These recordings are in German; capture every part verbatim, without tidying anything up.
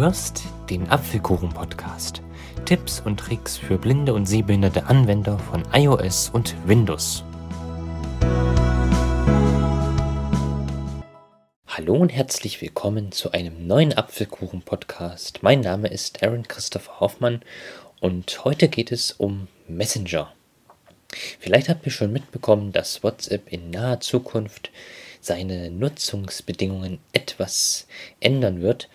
hörst den Apfelkuchen-Podcast. Tipps und Tricks für blinde und sehbehinderte Anwender von iOS und Windows. Hallo und herzlich willkommen zu einem neuen Apfelkuchen-Podcast. Mein Name ist Aaron Christopher Hoffmann und heute geht es um Messenger. Vielleicht habt ihr schon mitbekommen, dass WhatsApp in naher Zukunft seine Nutzungsbedingungen etwas ändern wird.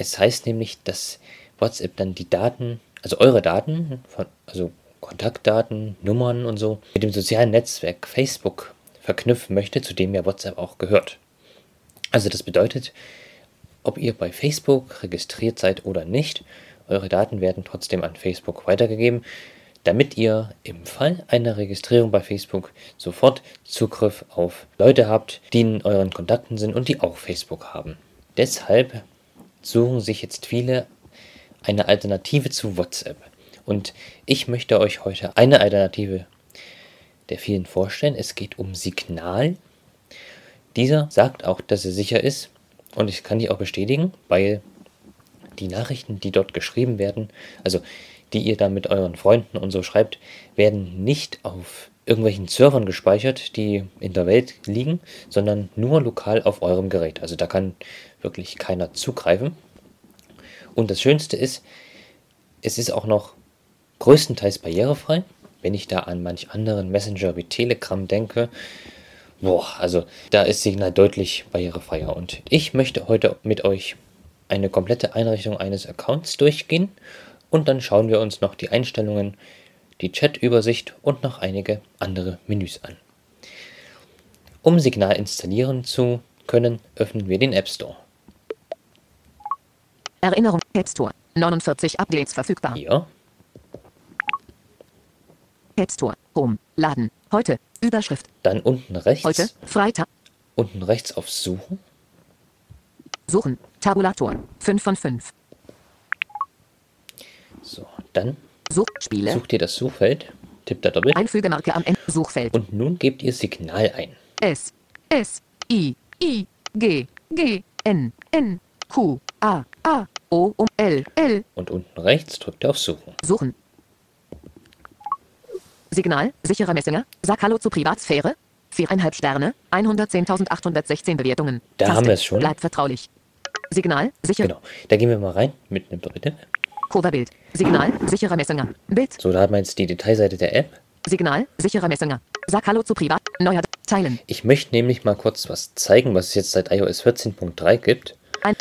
Es heißt nämlich, dass WhatsApp dann die Daten, also eure Daten, also Kontaktdaten, Nummern und so, mit dem sozialen Netzwerk Facebook verknüpfen möchte, zu dem ja WhatsApp auch gehört. Also das bedeutet, ob ihr bei Facebook registriert seid oder nicht, eure Daten werden trotzdem an Facebook weitergegeben, damit ihr im Fall einer Registrierung bei Facebook sofort Zugriff auf Leute habt, die in euren Kontakten sind und die auch Facebook haben. Deshalb suchen sich jetzt viele eine Alternative zu WhatsApp. Und ich möchte euch heute eine Alternative der vielen vorstellen. Es geht um Signal. Dieser sagt auch, dass er sicher ist. Und ich kann die auch bestätigen, weil die Nachrichten, die dort geschrieben werden, also die ihr da mit euren Freunden und so schreibt, werden nicht auf irgendwelchen Servern gespeichert, die in der Welt liegen, sondern nur lokal auf eurem Gerät. Also da kann wirklich keiner zugreifen. Und das Schönste ist, es ist auch noch größtenteils barrierefrei. Wenn ich da an manch anderen Messenger wie Telegram denke, boah, also da ist Signal deutlich barrierefreier. Und ich möchte heute mit euch eine komplette Einrichtung eines Accounts durchgehen. Und dann schauen wir uns noch die Einstellungen, die Chat-Übersicht und noch einige andere Menüs an. Um Signal installieren zu können, öffnen wir den App Store. Erinnerung, App Store, neunundvierzig Updates verfügbar. Hier. App Store, Home, Laden, heute, Überschrift. Dann unten rechts. Heute, Freitag. Unten rechts auf Suchen. Suchen, Tabulator, fünf von fünf. So, dann Suchspiele. Sucht ihr das Suchfeld, tippt da doppelt. Einfügemarke am Ende, Suchfeld. Und nun gebt ihr Signal ein. S, S, I, I, G, G, N, N, Q, A, A, O, um L, L. Und unten rechts drückt ihr auf Suchen. Suchen. Signal, sicherer Messenger, sag Hallo zur Privatsphäre. viereinhalb Sterne, hundertzehntausendachthundertsechzehn Bewertungen. Da Taste. Haben wir es schon. Bleibt vertraulich. Signal, sicher. Genau, da gehen wir mal rein mit einem Dritte. Coverbild. Signal, sicherer Messenger. Bild. So, da hat man jetzt die Detailseite der App. Signal, sicherer Messenger. Sag Hallo zu Privat. Neuer Teilen. Ich möchte nämlich mal kurz was zeigen, was es jetzt seit iOS vierzehn Punkt drei gibt. Ein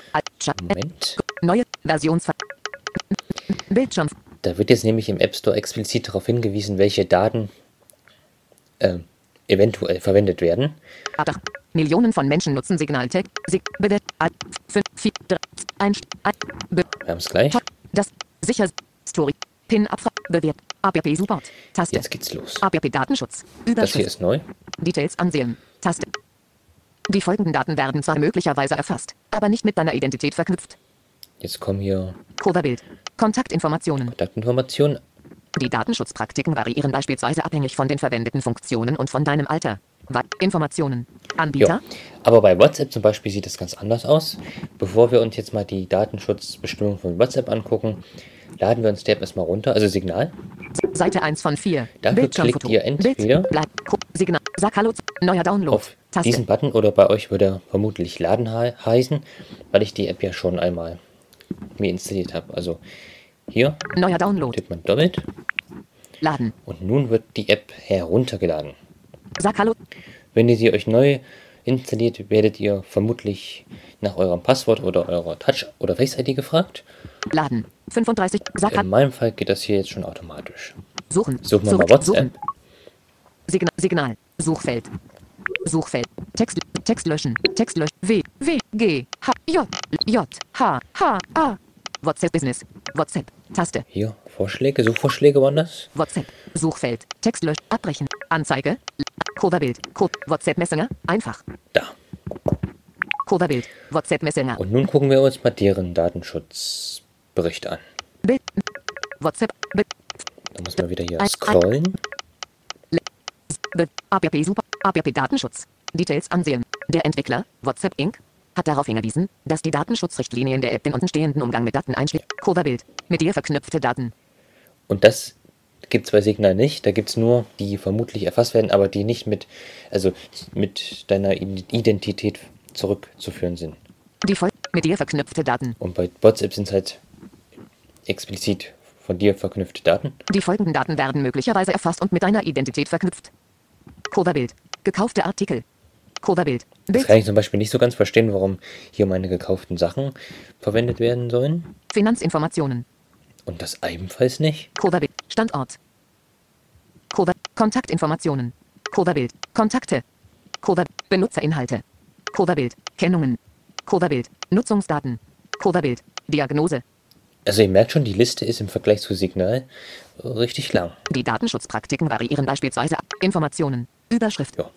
Moment. Neue Versionsver. Bildschirm. Da wird jetzt nämlich im App Store explizit darauf hingewiesen, welche Daten äh, eventuell verwendet werden. Achtung. Millionen von Menschen nutzen Signal-Tag. Wir haben es gleich. Das sicher Story Pin Abfrage bewirbt App Support Taste. Jetzt geht's los. App Datenschutz. Das hier ist neu. Details ansehen. Taste. Die folgenden Daten werden zwar möglicherweise erfasst, aber nicht mit deiner Identität verknüpft. Jetzt kommen hier Coverbild. Kontaktinformationen. Kontaktinformationen. Die Datenschutzpraktiken variieren beispielsweise abhängig von den verwendeten Funktionen und von deinem Alter. Informationen. Anbieter. Jo. Aber bei WhatsApp zum Beispiel sieht das ganz anders aus. Bevor wir uns jetzt mal die Datenschutzbestimmung von WhatsApp angucken, laden wir uns die App erstmal runter, also Signal. Seite eins von vier. Dafür klickt ihr entweder Signal. Sag Hallo, neuer Download. Auf Taste. Diesen Button oder bei euch würde er vermutlich Laden heißen, weil ich die App ja schon einmal mir installiert habe. Also hier neuer Download. Tippt man doppelt. Laden. Und nun wird die App heruntergeladen. Sag Hallo. Wenn ihr sie euch neu installiert, werdet ihr vermutlich nach eurem Passwort oder eurer Touch- oder Face-I D gefragt. Laden. fünfunddreißig. Sag Hallo. In meinem Fall geht das hier jetzt schon automatisch. Suchen. Suchen wir Zurück. Mal WhatsApp. Suchen. Signal. Signal. Suchfeld. Suchfeld. Text. Text löschen. Text löschen. W. W. G. H. J. J. H. H. A. WhatsApp Business. WhatsApp. Taste. Hier. Vorschläge. Suchvorschläge waren das. WhatsApp. Suchfeld. Text löschen. Abbrechen. Anzeige. Coverbild, Co- WhatsApp Messenger, einfach. Da. Coverbild, WhatsApp Messenger. Und nun gucken wir uns mal deren Datenschutzbericht an. Bild, WhatsApp, Bild. Da muss man wieder hier scrollen. App Super, App Datenschutz. Details ansehen. Der Entwickler, WhatsApp Incorporated. hat darauf hingewiesen, dass die Datenschutzrichtlinien der App den untenstehenden Umgang mit Daten einschließen. Coverbild. Mit dir verknüpfte Daten. Und das gibt es bei Signal nicht. Da gibt es nur, die vermutlich erfasst werden, aber die nicht mit, also mit deiner Identität zurückzuführen sind. Die Voll- mit dir verknüpfte Daten. Und bei WhatsApp sind es halt explizit von dir verknüpfte Daten. Die folgenden Daten werden möglicherweise erfasst und mit deiner Identität verknüpft. Coverbild. Gekaufte Artikel. Coverbild. Das kann ich zum Beispiel nicht so ganz verstehen, warum hier meine gekauften Sachen verwendet werden sollen. Finanzinformationen. Und das ebenfalls nicht. Coverbild. Standort. Cover. Kontaktinformationen. Coverbild. Kontakte. Cover. Benutzerinhalte. Coverbild. Kennungen. Coverbild. Nutzungsdaten. Coverbild. Diagnose. Also ihr merkt schon, die Liste ist im Vergleich zu Signal richtig lang. Die Datenschutzpraktiken variieren beispielsweise. Informationen. Überschrift. Ja.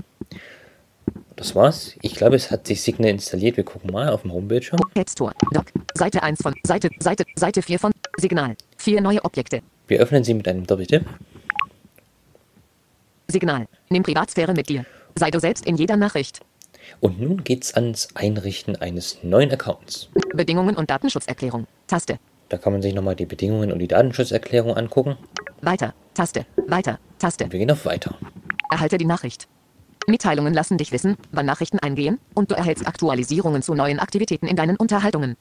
Das war's. Ich glaube, es hat sich Signal installiert. Wir gucken mal auf dem Homebildschirm. App Store. Doc. Seite eins von Seite, Seite, Seite vier von Signal. Vier neue Objekte. Wir öffnen sie mit einem Doppeltipp. Signal. Nimm Privatsphäre mit dir. Sei du selbst in jeder Nachricht. Und nun geht's ans Einrichten eines neuen Accounts. Bedingungen und Datenschutzerklärung. Taste. Da kann man sich nochmal die Bedingungen und die Datenschutzerklärung angucken. Weiter. Taste. Weiter. Taste. Und wir gehen auf Weiter. Erhalte die Nachricht. Mitteilungen lassen dich wissen, wann Nachrichten eingehen, und du erhältst Aktualisierungen zu neuen Aktivitäten in deinen Unterhaltungen.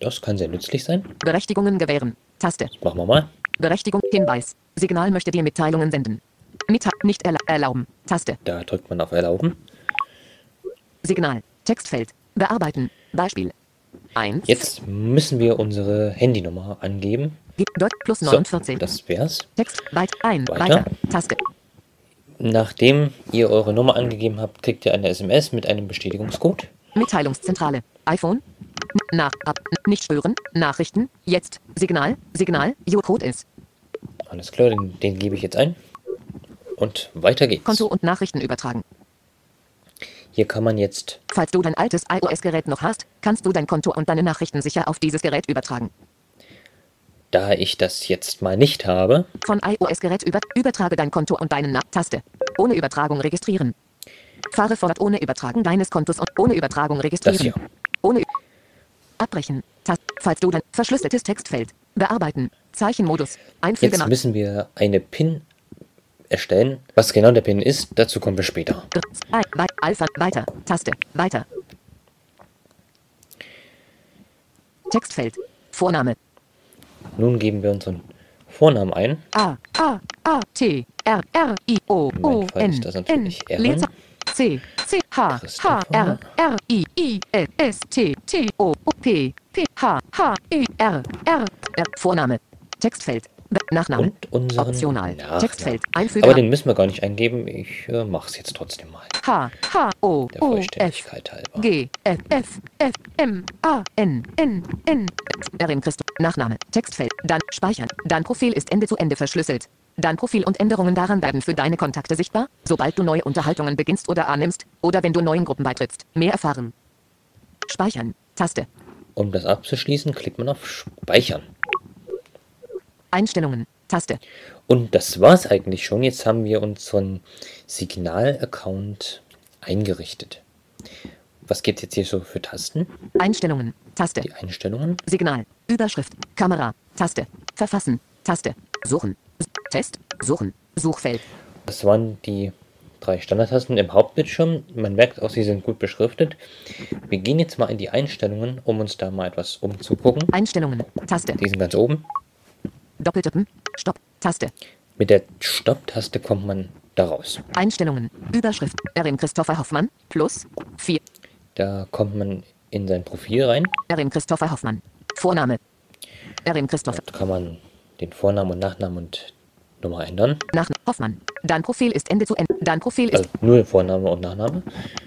Das kann sehr nützlich sein. Berechtigungen gewähren. Taste. Das machen wir mal. Berechtigung. Hinweis. Signal möchte dir Mitteilungen senden. Mitte- nicht erla- erlauben. Taste. Da drückt man auf Erlauben. Signal. Textfeld. Bearbeiten. Beispiel. eins. Jetzt müssen wir unsere Handynummer angeben. Plus neunundvierzig. So, das wär's. Text. Weit ein. Weiter. Weiter. Taste. Nachdem ihr eure Nummer angegeben habt, kriegt ihr eine S M S mit einem Bestätigungscode. Mitteilungszentrale. iPhone. Nach. Ab. Nicht stören. Nachrichten. Jetzt. Signal. Signal. Your Code ist. Alles klar, den, den gebe ich jetzt ein. Und weiter geht's. Konto und Nachrichten übertragen. Hier kann man jetzt... Falls du dein altes iOS-Gerät noch hast, kannst du dein Konto und deine Nachrichten sicher auf dieses Gerät übertragen. Da ich das jetzt mal nicht habe... Von iOS-Gerät über... Übertrage dein Konto und deinen Namen. Taste. Ohne Übertragung registrieren. Fahre fort ohne Übertragen deines Kontos und ohne Übertragung registrieren. Das hier. Ohne... Abbrechen. Taste. Falls du dein verschlüsseltes Textfeld. Bearbeiten. Zeichenmodus. Einfügen. Jetzt müssen wir eine PIN... erstellen. Was genau der PIN ist, dazu kommen wir später. Alpha, weiter, Taste, weiter. Textfeld, Vorname. Nun geben wir unseren Vornamen ein. A, A, A, T, R, R, I, O, O, N, N, L, C, C, H, H, R, R, I, I, L, S, T, T, O, P, P, H, H, I, R, R, Vorname, Textfeld. Nachnamen. Und unseren Optional. Nachnamen. Textfeld. Einfügen. Aber den müssen wir gar nicht eingeben. Ich äh, mache es jetzt trotzdem mal. H H O der Vollständigkeit halber. G F F F M A N N N. Aaron Christopher Nachname. Textfeld. Dann speichern. Dein Profil ist Ende zu Ende verschlüsselt. Dein Profil und Änderungen daran werden für deine Kontakte sichtbar, sobald du neue Unterhaltungen beginnst oder annimmst oder wenn du neuen Gruppen beitrittst. Mehr erfahren. Speichern. Taste. Um das abzuschließen, klickt man auf Speichern. Einstellungen, Taste. Und das war's eigentlich schon. Jetzt haben wir unseren Signal-Account eingerichtet. Was gibt's jetzt hier so für Tasten? Einstellungen, Taste. Die Einstellungen. Signal, Überschrift, Kamera, Taste. Verfassen, Taste. Suchen, Test, Suchen, Suchfeld. Das waren die drei Standardtasten im Hauptbildschirm. Man merkt auch, sie sind gut beschriftet. Wir gehen jetzt mal in die Einstellungen, um uns da mal etwas umzugucken. Einstellungen, Taste. Die sind ganz oben. Doppeltippen, Stopp-Taste. Mit der Stopp-Taste kommt man da raus. Einstellungen, Überschrift, Aaron Christopher Hoffmann, plus vier. Da kommt man in sein Profil rein. Aaron Christopher Hoffmann, Vorname. Aaron Christopher. Da kann man den Vornamen und Nachnamen und Nummer ändern. Nachname Hoffmann. Dein Profil ist Ende zu Ende. Dein Profil ist... Also nur Vorname und Nachname.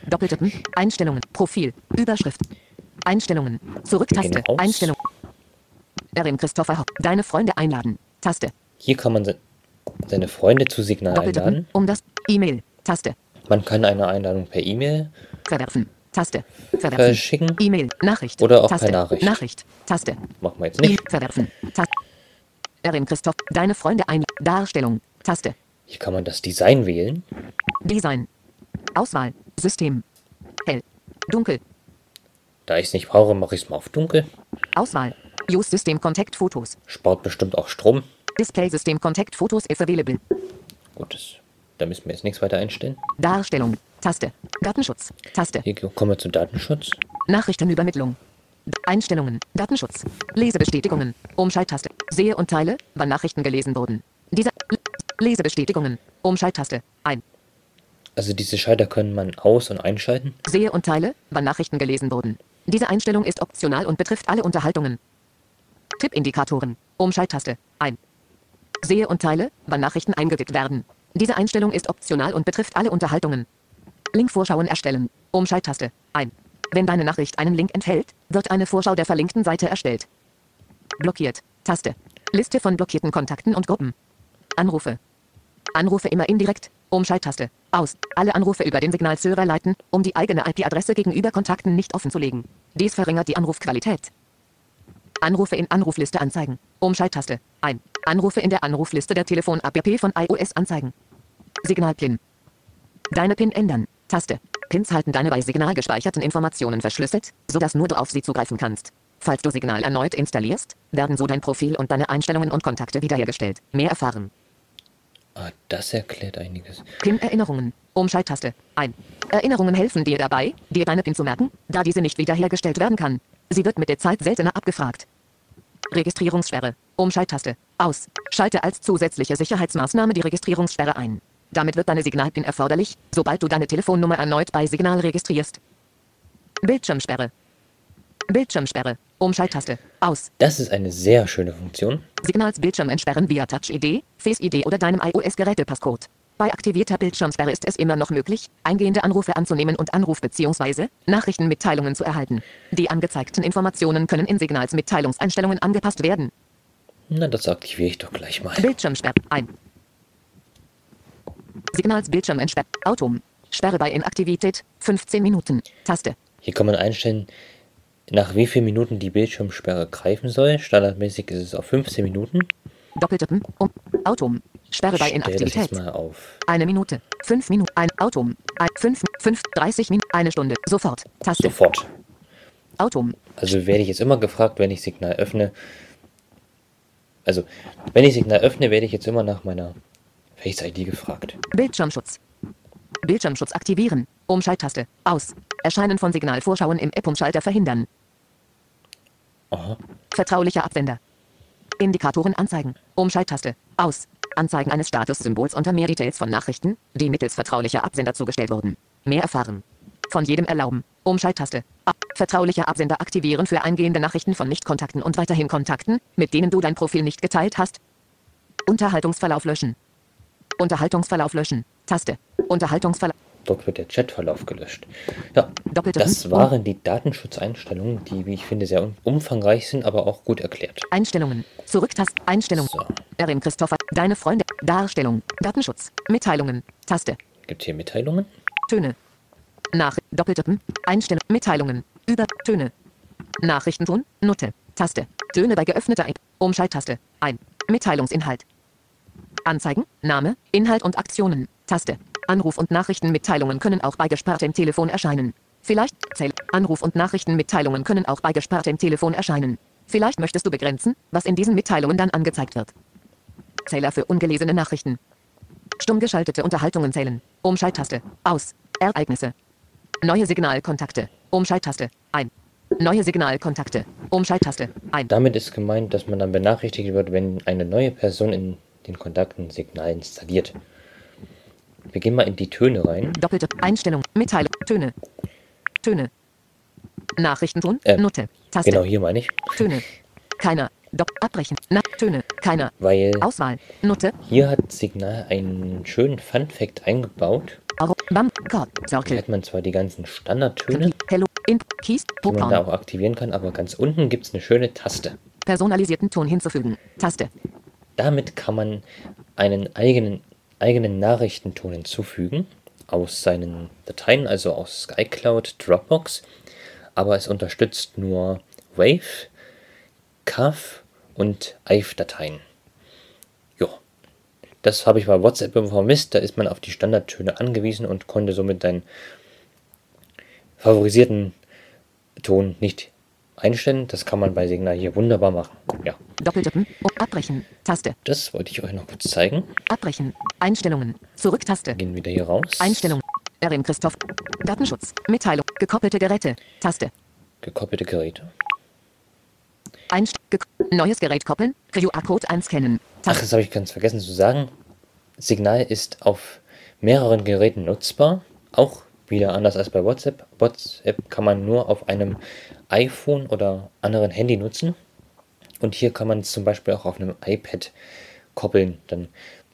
Doppeltippen, Einstellungen, Profil, Überschrift, Einstellungen, Zurücktaste, Einstellungen. Aaron Christopher Hopp. Deine Freunde einladen. Taste. Hier kann man se- seine Freunde zu Signal Doppelten einladen. Um das E-Mail. Taste. Man kann eine Einladung per E-Mail verwerfen. Taste. Verwerfen. Verschicken. E-Mail. Nachricht. Oder auch Taste. Per Nachricht. Nachricht. Taste. Machen wir jetzt nicht. E- verwerfen. Taste. Aaron Christoph. Deine Freunde einladen. Darstellung. Taste. Hier kann man das Design wählen. Design. Auswahl. System. Hell. Dunkel. Da ich es nicht brauche, mache ich es mal auf dunkel. Auswahl. Use System Contact Fotos. Spart bestimmt auch Strom. Display System Contact Fotos is available. Gut, das, da müssen wir jetzt nichts weiter einstellen. Darstellung. Taste. Datenschutz. Taste. Hier kommen wir zu Datenschutz. Nachrichtenübermittlung. Einstellungen. Datenschutz. Lesebestätigungen. Umschalttaste. Sehe und teile, wann Nachrichten gelesen wurden. Diese Lesebestätigungen. Umschalttaste. Ein. Also diese Schalter können man aus- und einschalten. Sehe und teile, wann Nachrichten gelesen wurden. Diese Einstellung ist optional und betrifft alle Unterhaltungen. Tippindikatoren. Umschalttaste. Ein. Sehe und teile, wann Nachrichten eingetippt werden. Diese Einstellung ist optional und betrifft alle Unterhaltungen. Linkvorschauen erstellen. Umschalttaste. Ein. Wenn deine Nachricht einen Link enthält, wird eine Vorschau der verlinkten Seite erstellt. Blockiert. Taste. Liste von blockierten Kontakten und Gruppen. Anrufe. Anrufe immer indirekt. Umschalttaste. Aus. Alle Anrufe über den Signalserver leiten, um die eigene I P-Adresse gegenüber Kontakten nicht offenzulegen. Dies verringert die Anrufqualität. Anrufe in Anrufliste anzeigen. Umschalttaste. Ein. Anrufe in der Anrufliste der Telefon-App von iOS anzeigen. Signal-Pin. Deine PIN ändern. Taste. Pins halten deine bei Signal gespeicherten Informationen verschlüsselt, sodass nur du auf sie zugreifen kannst. Falls du Signal erneut installierst, werden so dein Profil und deine Einstellungen und Kontakte wiederhergestellt. Mehr erfahren. Ah, das erklärt einiges. PIN-Erinnerungen. Umschalttaste. Ein. Erinnerungen helfen dir dabei, dir deine PIN zu merken, da diese nicht wiederhergestellt werden kann. Sie wird mit der Zeit seltener abgefragt. Registrierungssperre. Umschalttaste. Aus. Schalte als zusätzliche Sicherheitsmaßnahme die Registrierungssperre ein. Damit wird deine Signal-PIN erforderlich, sobald du deine Telefonnummer erneut bei Signal registrierst. Bildschirmsperre. Bildschirmsperre. Umschalttaste. Aus. Das ist eine sehr schöne Funktion. Signalsbildschirm entsperren via Touch-I D, Face-I D oder deinem iOS-Geräte-Passcode. Bei aktivierter Bildschirmsperre ist es immer noch möglich, eingehende Anrufe anzunehmen und Anruf- bzw. Nachrichtenmitteilungen zu erhalten. Die angezeigten Informationen können in Signalsmitteilungseinstellungen angepasst werden. Na, das aktiviere ich doch gleich mal. Bildschirmsperre. Ein. Signalsbildschirm entsperrt. Autom. Sperre bei Inaktivität. fünfzehn Minuten. Taste. Hier kann man einstellen, nach wie vielen Minuten die Bildschirmsperre greifen soll. Standardmäßig ist es auf fünfzehn Minuten. Doppeltippen. Um. Autom. Sperre bei Inaktivität. Mal auf. Eine Minute. Fünf Minuten. Ein Autom. Ein, fünf. Fünf. dreißig Minuten. Eine Stunde. Sofort. Taste. Sofort. Autom. Also werde ich jetzt immer gefragt, wenn ich Signal öffne. Also, wenn ich Signal öffne, werde ich jetzt immer nach meiner Face-I D gefragt. Bildschirmschutz. Bildschirmschutz aktivieren. Umschalttaste. Aus. Erscheinen von Signalvorschauen im App-Umschalter verhindern. Aha. Vertraulicher Absender. Indikatoren anzeigen. Umschalttaste. Aus. Anzeigen eines Statussymbols unter mehr Details von Nachrichten, die mittels vertraulicher Absender zugestellt wurden. Mehr erfahren. Von jedem erlauben. Umschalttaste. Ab. Vertraulicher Absender aktivieren für eingehende Nachrichten von Nichtkontakten und weiterhin Kontakten, mit denen du dein Profil nicht geteilt hast. Unterhaltungsverlauf löschen. Unterhaltungsverlauf löschen. Taste. Unterhaltungsverlauf. Dort wird der Chatverlauf gelöscht. Ja, Doppelte das waren die Datenschutzeinstellungen, die, wie ich finde, sehr umfangreich sind, aber auch gut erklärt. Einstellungen. Zurücktaste. Einstellungen. So. Aaron Christopher. Deine Freunde. Darstellung. Datenschutz. Mitteilungen. Taste. Gibt hier Mitteilungen? Töne. Nach. Doppeltippen. Einstellungen. Mitteilungen. Über. Töne. Nachrichtenton. Note. Taste. Töne bei geöffneter App. Umschalttaste. Ein. Mitteilungsinhalt. Anzeigen, Name, Inhalt und Aktionen. Taste. Anruf- und Nachrichtenmitteilungen können auch bei gesperrtem Telefon erscheinen. Vielleicht. Zähl. Anruf- und Nachrichtenmitteilungen können auch bei gesperrtem Telefon erscheinen. Vielleicht möchtest du begrenzen, was in diesen Mitteilungen dann angezeigt wird. Zähler für ungelesene Nachrichten. Stumm geschaltete Unterhaltungen zählen. Umschalttaste. Aus. Ereignisse. Neue Signalkontakte. Umschalttaste. Ein. Neue Signalkontakte. Umschalttaste. Ein. Damit ist gemeint, dass man dann benachrichtigt wird, wenn eine neue Person in den Kontakten Signal installiert. Wir gehen mal in die Töne rein. Doppelte Einstellung, Mitteilung, Töne. Töne. Nachrichtenton, äh, Note, Taste. Genau, hier meine ich. Töne. Keiner. Dopp abbrechen. Na, Töne. Keiner. Weil Auswahl, Note. Hier hat Signal einen schönen Funfact eingebaut. Bam, Cord, Circle. Hier hat man zwar die ganzen Standardtöne, Hello, In, Keys, die man da auch aktivieren kann, aber ganz unten gibt es eine schöne Taste. Personalisierten Ton hinzufügen. Taste. Damit kann man einen eigenen, eigenen Nachrichtenton hinzufügen aus seinen Dateien, also aus Skycloud, Dropbox, aber es unterstützt nur Wave, C A F und I F-Dateien. Jo, das habe ich bei WhatsApp vermisst, da ist man auf die Standardtöne angewiesen und konnte somit seinen favorisierten Ton nicht einstellen. Das kann man bei Signal hier wunderbar machen. Ja. Doppeltippen. Abbrechen. Taste. Das wollte ich euch noch kurz zeigen. Abbrechen. Einstellungen. Zurück-Taste. Gehen wieder hier raus. Einstellungen. Aaron Christopher. Datenschutz. Mitteilung. Gekoppelte Geräte. Taste. Gekoppelte Geräte. Einst- ge- neues Gerät koppeln. Q R Code einscannen. Taste. Ach, das habe ich ganz vergessen zu sagen. Signal ist auf mehreren Geräten nutzbar. Auch wieder anders als bei WhatsApp. WhatsApp kann man nur auf einem iPhone oder anderen Handy nutzen. Und hier kann man es zum Beispiel auch auf einem iPad koppeln. Dann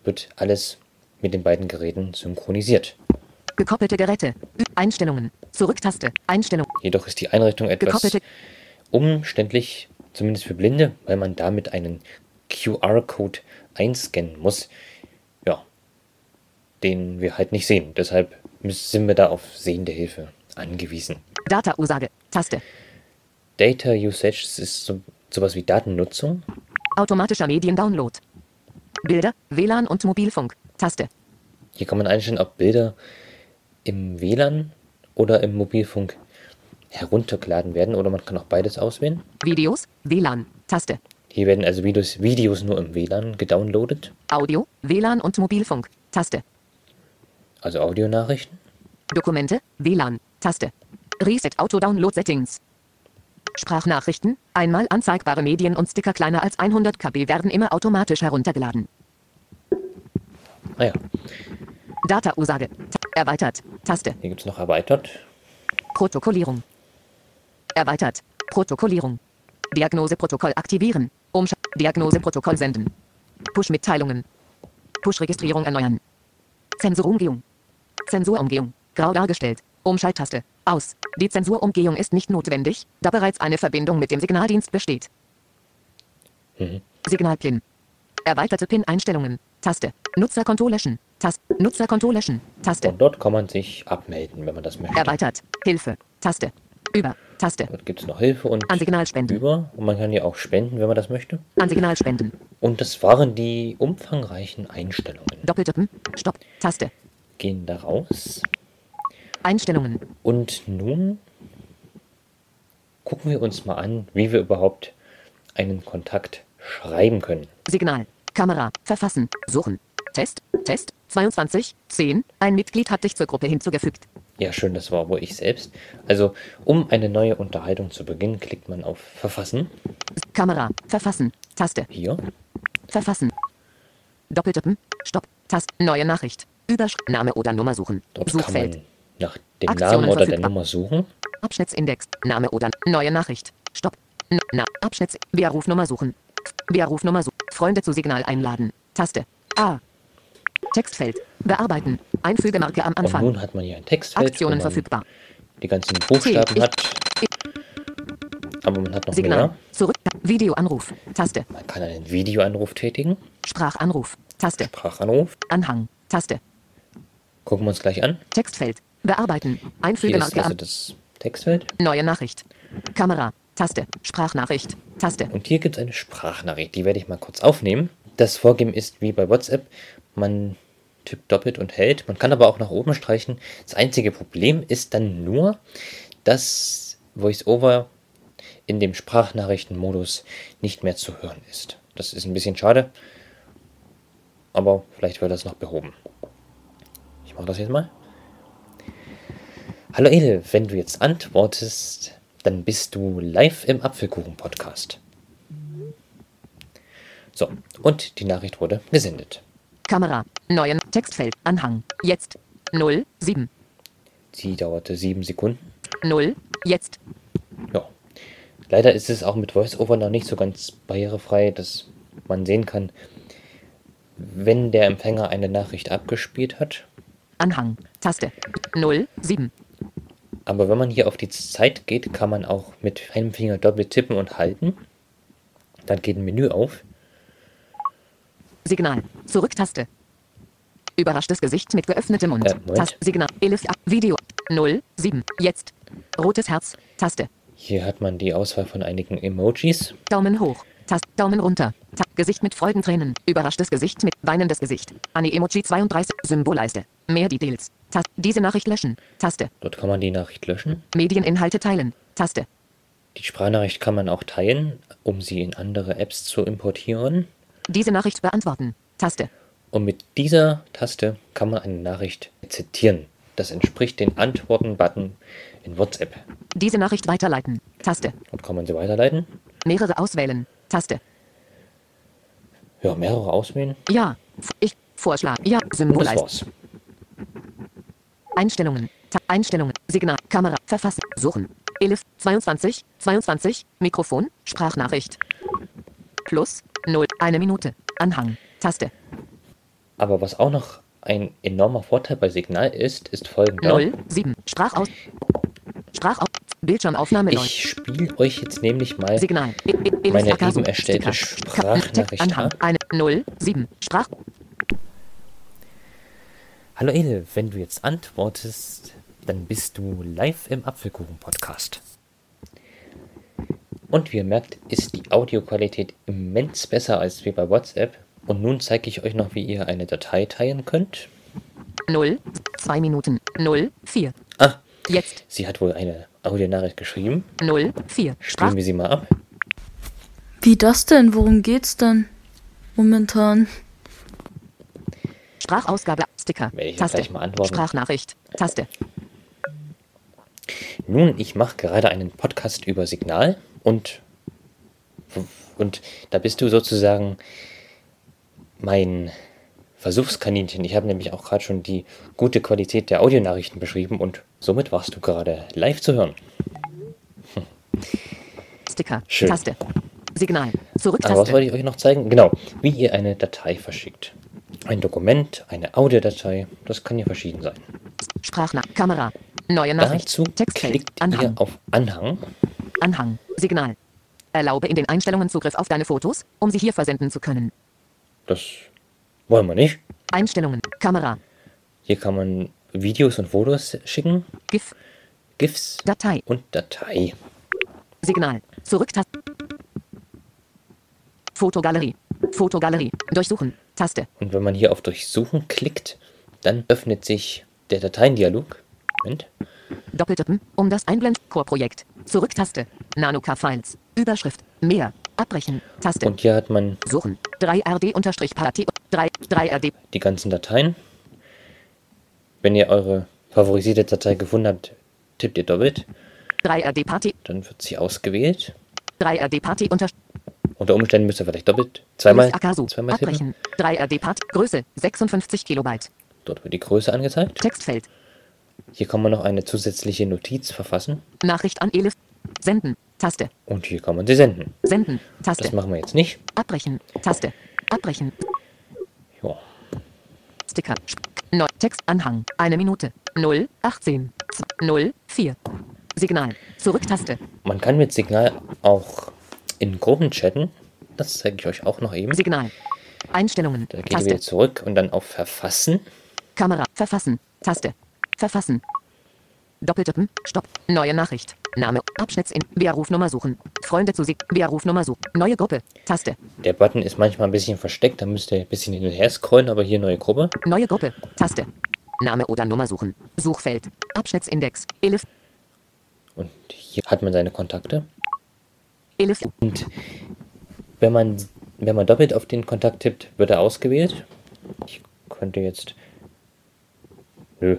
wird alles mit den beiden Geräten synchronisiert. Gekoppelte Geräte. Einstellungen. Zurücktaste. Einstellung. Jedoch ist die Einrichtung etwas Gekoppelte. umständlich, zumindest für Blinde, weil man damit einen Q R-Code einscannen muss. Ja, den wir halt nicht sehen. Deshalb sind wir da auf sehende Hilfe angewiesen. Data-Usage. Taste. Data Usage ist so, sowas wie Datennutzung. Automatischer Mediendownload. Bilder, W L A N und Mobilfunk. Taste. Hier kann man einstellen, ob Bilder im W L A N oder im Mobilfunk heruntergeladen werden. Oder man kann auch beides auswählen. Videos, W L A N. Taste. Hier werden also Videos, Videos nur im W L A N gedownloadet. Audio, W L A N und Mobilfunk. Taste. Also Audionachrichten. Dokumente, W L A N, Taste. Reset Auto-Download Settings. Sprachnachrichten, einmal anzeigbare Medien und Sticker kleiner als hundert Kilobyte werden immer automatisch heruntergeladen. Ah ja. Data-Usage, erweitert, Taste. Hier gibt es noch erweitert. Protokollierung. Erweitert, Protokollierung. Diagnoseprotokoll aktivieren. Umsch- Diagnoseprotokoll senden. Push-Mitteilungen. Push-Registrierung erneuern. Zensurumgehung. Zensurumgehung. Grau dargestellt. Umschalttaste. Aus. Die Zensurumgehung ist nicht notwendig, da bereits eine Verbindung mit dem Signaldienst besteht. Mhm. Signalpin. Erweiterte PIN-Einstellungen. Taste. Nutzerkonto löschen. Taste. Nutzerkonto löschen. Taste. Und dort kann man sich abmelden, wenn man das möchte. Erweitert. Hilfe. Taste. Über. Taste. Dort gibt es noch Hilfe und an Signalspenden. Über. Und man kann hier auch spenden, wenn man das möchte. An Signalspenden. Und das waren die umfangreichen Einstellungen. Doppeltippen. Stopp. Taste. Gehen da raus. Einstellungen. Und nun gucken wir uns mal an, wie wir überhaupt einen Kontakt schreiben können. Signal, Kamera, Verfassen, Suchen, Test, Test, zweiundzwanzig, zehn, ein Mitglied hat dich zur Gruppe hinzugefügt. Ja, schön, das war wohl ich selbst. Also, um eine neue Unterhaltung zu beginnen, klickt man auf Verfassen. Kamera, Verfassen, Taste. Hier. Verfassen. Doppeltippen, Stopp, Taste, neue Nachricht, Überschrift, Name oder Nummer suchen, dort Suchfeld. Nach dem Aktionen Namen oder verfügbar. Der Nummer suchen. Abschnittsindex. Name oder neue Nachricht. Stopp. Na, Abschnitts. Widerrufnummer suchen. Widerrufnummer suchen. Freunde zu Signal einladen. Taste. A. Textfeld. Bearbeiten. Einfügemarke am Anfang. Und nun hat man hier ein Textfeld. Aktionen verfügbar. Die ganzen Buchstaben T, hat. Ich, ich, aber man hat noch Signal. Mehr. Zurück. Videoanruf. Taste. Man kann einen Videoanruf tätigen. Sprachanruf. Taste. Sprachanruf. Anhang. Taste. Gucken wir uns gleich an. Textfeld. Bearbeiten. Einfügemarke am. Also das Textfeld. Neue Nachricht. Kamera. Taste. Sprachnachricht. Taste. Und hier gibt es eine Sprachnachricht. Die werde ich mal kurz aufnehmen. Das Vorgehen ist wie bei WhatsApp. Man tippt doppelt und hält. Man kann aber auch nach oben streichen. Das einzige Problem ist dann nur, dass VoiceOver in dem Sprachnachrichtenmodus nicht mehr zu hören ist. Das ist ein bisschen schade. Aber vielleicht wird das noch behoben. Ich mache das jetzt mal. Hallo Elif, wenn du jetzt antwortest, dann bist du live im Apfelkuchen-Podcast. So, und die Nachricht wurde gesendet. Kamera, neuen Textfeld, Anhang, jetzt, null, sieben. Sie dauerte sieben Sekunden. null, jetzt. Ja, leider ist es auch mit VoiceOver noch nicht so ganz barrierefrei, dass man sehen kann, wenn der Empfänger eine Nachricht abgespielt hat. Anhang, Taste, null, sieben. Aber wenn man hier auf die Zeit geht, kann man auch mit einem Finger doppelt tippen und halten. Dann geht ein Menü auf. Signal. Zurücktaste. Überraschtes Gesicht mit geöffnetem Mund. Äh, Taste. Signal. Elif. Video. null, sieben. Jetzt. Rotes Herz. Taste. Hier hat man die Auswahl von einigen Emojis. Daumen hoch. Taste. Daumen runter. Taste. Gesicht mit Freudentränen. Überraschtes Gesicht mit weinendes Gesicht. Eine Emoji zweiunddreißig. Symbolleiste. Mehr Details. Taste. Diese Nachricht löschen. Taste. Dort kann man die Nachricht löschen. Medieninhalte teilen. Taste. Die Sprachnachricht kann man auch teilen, um sie in andere Apps zu importieren. Diese Nachricht beantworten. Taste. Und mit dieser Taste kann man eine Nachricht zitieren. Das entspricht den Antworten-Button in WhatsApp. Diese Nachricht weiterleiten. Taste. Dort kann man sie weiterleiten. Mehrere auswählen. Taste. Ja, mehrere auswählen. Ja, ich Vorschlag. Ja, Symbol. Einstellungen. Ta- Einstellungen. Signal. Kamera. Verfassen. Suchen. Elif. zweiundzwanzig, zweiundzwanzig. Mikrofon. Sprachnachricht. Plus. null. Eine Minute. Anhang. Taste. Aber was auch noch ein enormer Vorteil bei Signal ist, ist folgender. null, sieben. Sprachaus. Sprachaus. Bildschirmaufnahme. Ich spiele euch jetzt nämlich mal Signal. Meine eben erstellte Sprachnachricht an. null, sieben. Sprach. Hallo Edel, wenn du jetzt antwortest, dann bist du live im Apfelkuchen-Podcast. Und wie ihr merkt, ist die Audioqualität immens besser als wir bei WhatsApp. Und nun zeige ich euch noch, wie ihr eine Datei teilen könnt. null, zwei Minuten, null, vier. Ah, jetzt. Sie hat wohl eine Audionachricht geschrieben. null, vier. Spielen wir sie mal ab. Wie das denn? Worum geht's denn momentan? Sprachausgabe, Sticker, Taste, Sprachnachricht, Taste. Nun, ich mache gerade einen Podcast über Signal und, und da bist du sozusagen mein Versuchskaninchen. Ich habe nämlich auch gerade schon die gute Qualität der Audionachrichten beschrieben und somit warst du gerade live zu hören. Hm. Sticker, schön. Taste, Signal, Zurück-Taste. Aber was wollte ich euch noch zeigen? Genau, wie ihr eine Datei verschickt. Ein Dokument, eine Audiodatei, das kann ja verschieden sein. Sprachnachricht, Kamera, neue Nachricht, dazu Textfeld, klickt Anhang. Ihr auf Anhang. Anhang, Signal. Erlaube in den Einstellungen Zugriff auf deine Fotos, um sie hier versenden zu können. Das wollen wir nicht. Einstellungen, Kamera. Hier kann man Videos und Fotos schicken. GIF. GIFs. Datei. Und Datei. Signal, Zurück-Taste. Fotogalerie. Fotogalerie. Durchsuchen. Taste. Und wenn man hier auf Durchsuchen klickt, dann öffnet sich der Dateiendialog. Moment. Doppeltippen, um das Einblenden. Core-Projekt. Zurück-Taste. Nanocar-Files. Überschrift. Mehr. Abbrechen. Taste. Und hier hat man Suchen. drei R D Unterstrich Party. drei R D. Die ganzen Dateien. Wenn ihr eure favorisierte Datei gefunden habt, tippt ihr doppelt. drei R D Party. Dann wird sie ausgewählt. drei R D Party. Unterstrich. Unter Umständen müsst ihr vielleicht doppelt, zweimal, zweimal abbrechen. drei R D Part, Größe, sechsundfünfzig Kilobyte. Dort wird die Größe angezeigt. Textfeld. Hier kann man noch eine zusätzliche Notiz verfassen. Nachricht an Elif. Senden, Taste. Und hier kann man sie senden. Senden, Taste. Das machen wir jetzt nicht. Abbrechen, Taste. Abbrechen. Jo. Sticker. Neu. Textanhang. Eine Minute. null, achtzehn, null, vier. Signal. Zurück-Taste. Man kann mit Signal auch in Gruppen chatten, das zeige ich euch auch noch eben. Signal, Einstellungen, da geht Taste. Ihr wieder zurück und dann auf Verfassen. Kamera, Verfassen, Taste, Verfassen. Doppeltippen, Stopp, neue Nachricht, Name, Abschnitt, Widerrufnummer suchen, Freunde zu sich, Widerrufnummer suchen, neue Gruppe, Taste. Der Button ist manchmal ein bisschen versteckt, da müsst ihr ein bisschen hin und her scrollen, aber hier neue Gruppe. Neue Gruppe, Taste, Name oder Nummer suchen, Suchfeld, Abschnittsindex, Elif. Und hier hat man seine Kontakte. Und wenn man, wenn man doppelt auf den Kontakt tippt, wird er ausgewählt. Ich könnte jetzt... Nö.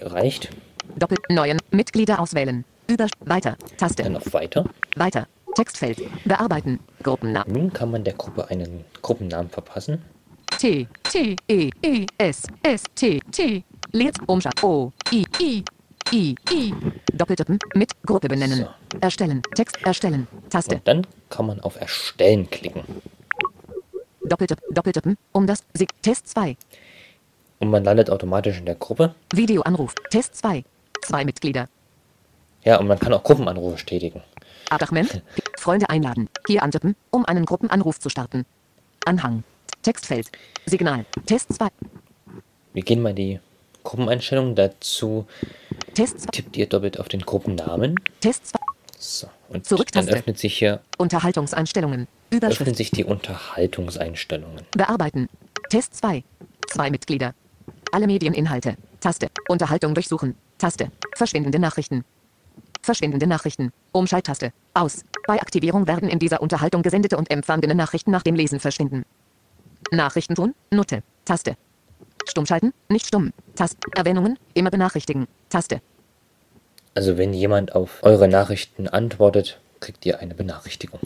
Reicht. Doppelt neuen Mitglieder auswählen. Über Weiter. Taste. Dann auf Weiter. Weiter. Textfeld. Bearbeiten. Gruppennamen. Nun kann man der Gruppe einen Gruppennamen verpassen. T. T. E. E. S. S. T. T. Leert. Umschau. O. I. I. I, I, Doppeltippen, mit Gruppe benennen, so. Erstellen, Text, erstellen, Taste. Und dann kann man auf Erstellen klicken. Doppeltippen, Doppeltippen, um das, Sig, Test zwei. Und man landet automatisch in der Gruppe. Videoanruf, Test zwei, zwei Mitglieder. Ja, und man kann auch Gruppenanrufe tätigen. Abachment, Freunde einladen, hier antippen, um einen Gruppenanruf zu starten. Anhang, Textfeld, Signal, Test zwei. Wir gehen mal die Gruppeneinstellungen dazu. Tests. Tippt ihr doppelt auf den Gruppennamen. Tests. So, und dann öffnet sich hier Unterhaltungseinstellungen. Überschrift. Öffnen sich die Unterhaltungseinstellungen. Bearbeiten. Test zwei. Zwei Mitglieder. Alle Medieninhalte. Taste. Unterhaltung durchsuchen. Taste. Verschwindende Nachrichten. Verschwindende Nachrichten. Umschalttaste. Aus. Bei Aktivierung werden in dieser Unterhaltung gesendete und empfangene Nachrichten nach dem Lesen verschwinden. Nachrichtenton. Note. Taste. Stummschalten. Nicht stumm. Taste. Erwähnungen. Immer benachrichtigen. Taste. Also wenn jemand auf eure Nachrichten antwortet, kriegt ihr eine Benachrichtigung.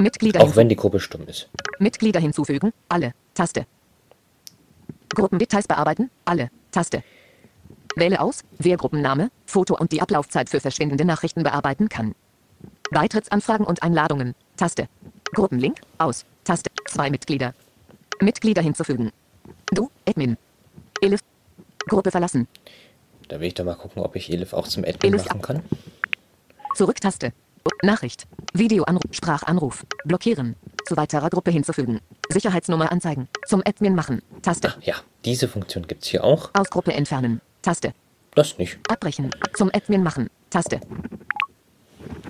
Mitglieder auch wenn die Gruppe stumm ist. Mitglieder hinzufügen. Alle. Taste. Gruppendetails bearbeiten. Alle. Taste. Wähle aus, wer Gruppenname, Foto und die Ablaufzeit für verschwindende Nachrichten bearbeiten kann. Beitrittsanfragen und Einladungen. Taste. Gruppenlink. Aus. Taste. Zwei Mitglieder. Mitglieder hinzufügen. Du, Admin. Elif. Gruppe verlassen. Da will ich doch mal gucken, ob ich Elif auch zum Admin Elif machen kann. Zurücktaste. Nachricht. Videoanruf. Sprachanruf. Blockieren. Zu weiterer Gruppe hinzufügen. Sicherheitsnummer anzeigen. Zum Admin machen. Taste. Ach ja, diese Funktion gibt's hier auch. Aus Gruppe entfernen. Taste. Das nicht. Abbrechen. Zum Admin machen. Taste.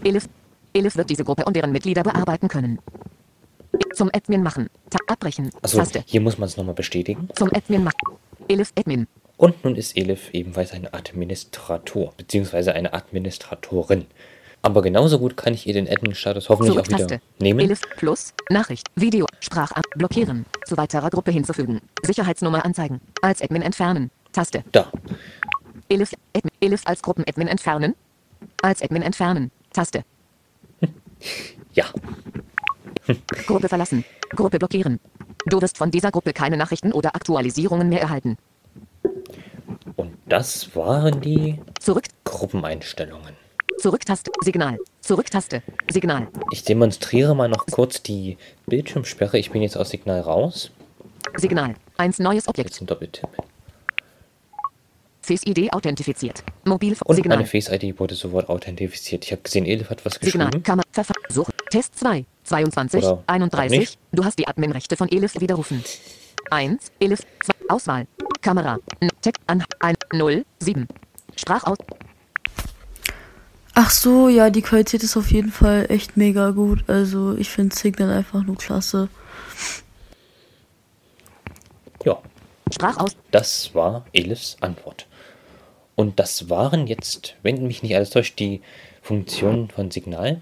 Elif. Elif wird diese Gruppe und deren Mitglieder bearbeiten können. Zum Admin machen. Ta- abbrechen. Also, Taste. Hier muss man es nochmal bestätigen. Zum Admin machen. Elif Admin. Und nun ist Elif ebenfalls ein Administrator, beziehungsweise eine Administratorin. Aber genauso gut kann ich ihr den Admin-Status hoffentlich auch wieder nehmen. Elif plus Nachricht, Video, Sprachab, blockieren, zu weiterer Gruppe hinzufügen, Sicherheitsnummer anzeigen, als Admin entfernen. Taste. Da. Elif, Admin, Elif als Gruppenadmin entfernen. Als Admin entfernen. Taste. Ja. Gruppe verlassen. Gruppe blockieren. Du wirst von dieser Gruppe keine Nachrichten oder Aktualisierungen mehr erhalten. Und das waren die Zurück. Gruppeneinstellungen. Zurücktaste. Signal. Zurücktaste. Signal. Ich demonstriere mal noch kurz die Bildschirmsperre. Ich bin jetzt aus Signal raus. Signal. Eins neues Objekt. Jetzt ein Doppeltipp. Face-I D authentifiziert. Mobilfunk. Und meine Face-I D wurde sofort authentifiziert. Ich habe gesehen, Elif hat was geschrieben. Signal, Kammer, Verfahren, Suche, Test zwei, zweiundzwanzig, oder einunddreißig. Du hast die Adminrechte von Elif widerrufen. eins, Elif, zwei, Auswahl, Kamera, Tech, an, null, sieben, Sprachaus. Ach so, ja, die Qualität ist auf jeden Fall echt mega gut. Also, ich finde Signal einfach nur klasse. Ja. Sprachaus. Das war Elifs Antwort. Und das waren jetzt, wenn mich nicht alles täuscht, die Funktionen von Signal.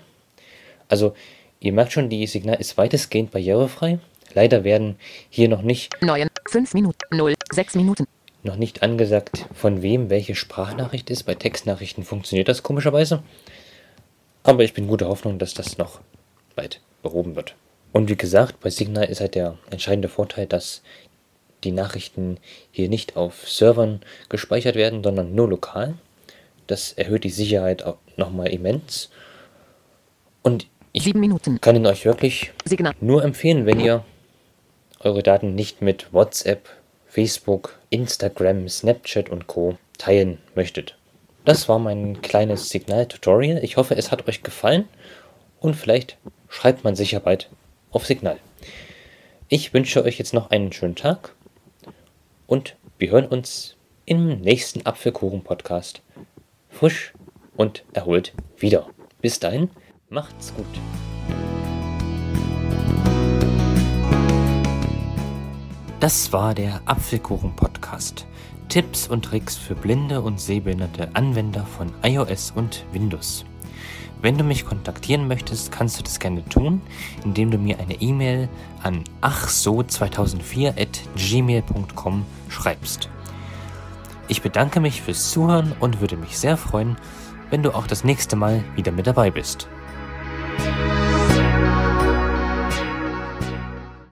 Also, ihr merkt schon, die Signal ist weitestgehend barrierefrei. Leider werden hier noch nicht neun, fünf Minuten, null, sechs Minuten. Noch nicht angesagt, von wem welche Sprachnachricht ist. Bei Textnachrichten funktioniert das komischerweise. Aber ich bin guter Hoffnung, dass das noch bald behoben wird. Und wie gesagt, bei Signal ist halt der entscheidende Vorteil, dass die Nachrichten hier nicht auf Servern gespeichert werden, sondern nur lokal. Das erhöht die Sicherheit auch nochmal immens. Und ich Sieben Minuten. kann ihn euch wirklich Signal. nur empfehlen, wenn ihr eure Daten nicht mit WhatsApp, Facebook, Instagram, Snapchat und Co. teilen möchtet. Das war mein kleines Signal-Tutorial. Ich hoffe, es hat euch gefallen und vielleicht schreibt man sicher bald auf Signal. Ich wünsche euch jetzt noch einen schönen Tag. Und wir hören uns im nächsten Apfelkuchen-Podcast frisch und erholt wieder. Bis dahin, macht's gut. Das war der Apfelkuchen-Podcast. Tipps und Tricks für blinde und sehbehinderte Anwender von iOS und Windows. Wenn du mich kontaktieren möchtest, kannst du das gerne tun, indem du mir eine E-Mail an achso zweitausendvier at gmail punkt com schreibst. Ich bedanke mich fürs Zuhören und würde mich sehr freuen, wenn du auch das nächste Mal wieder mit dabei bist.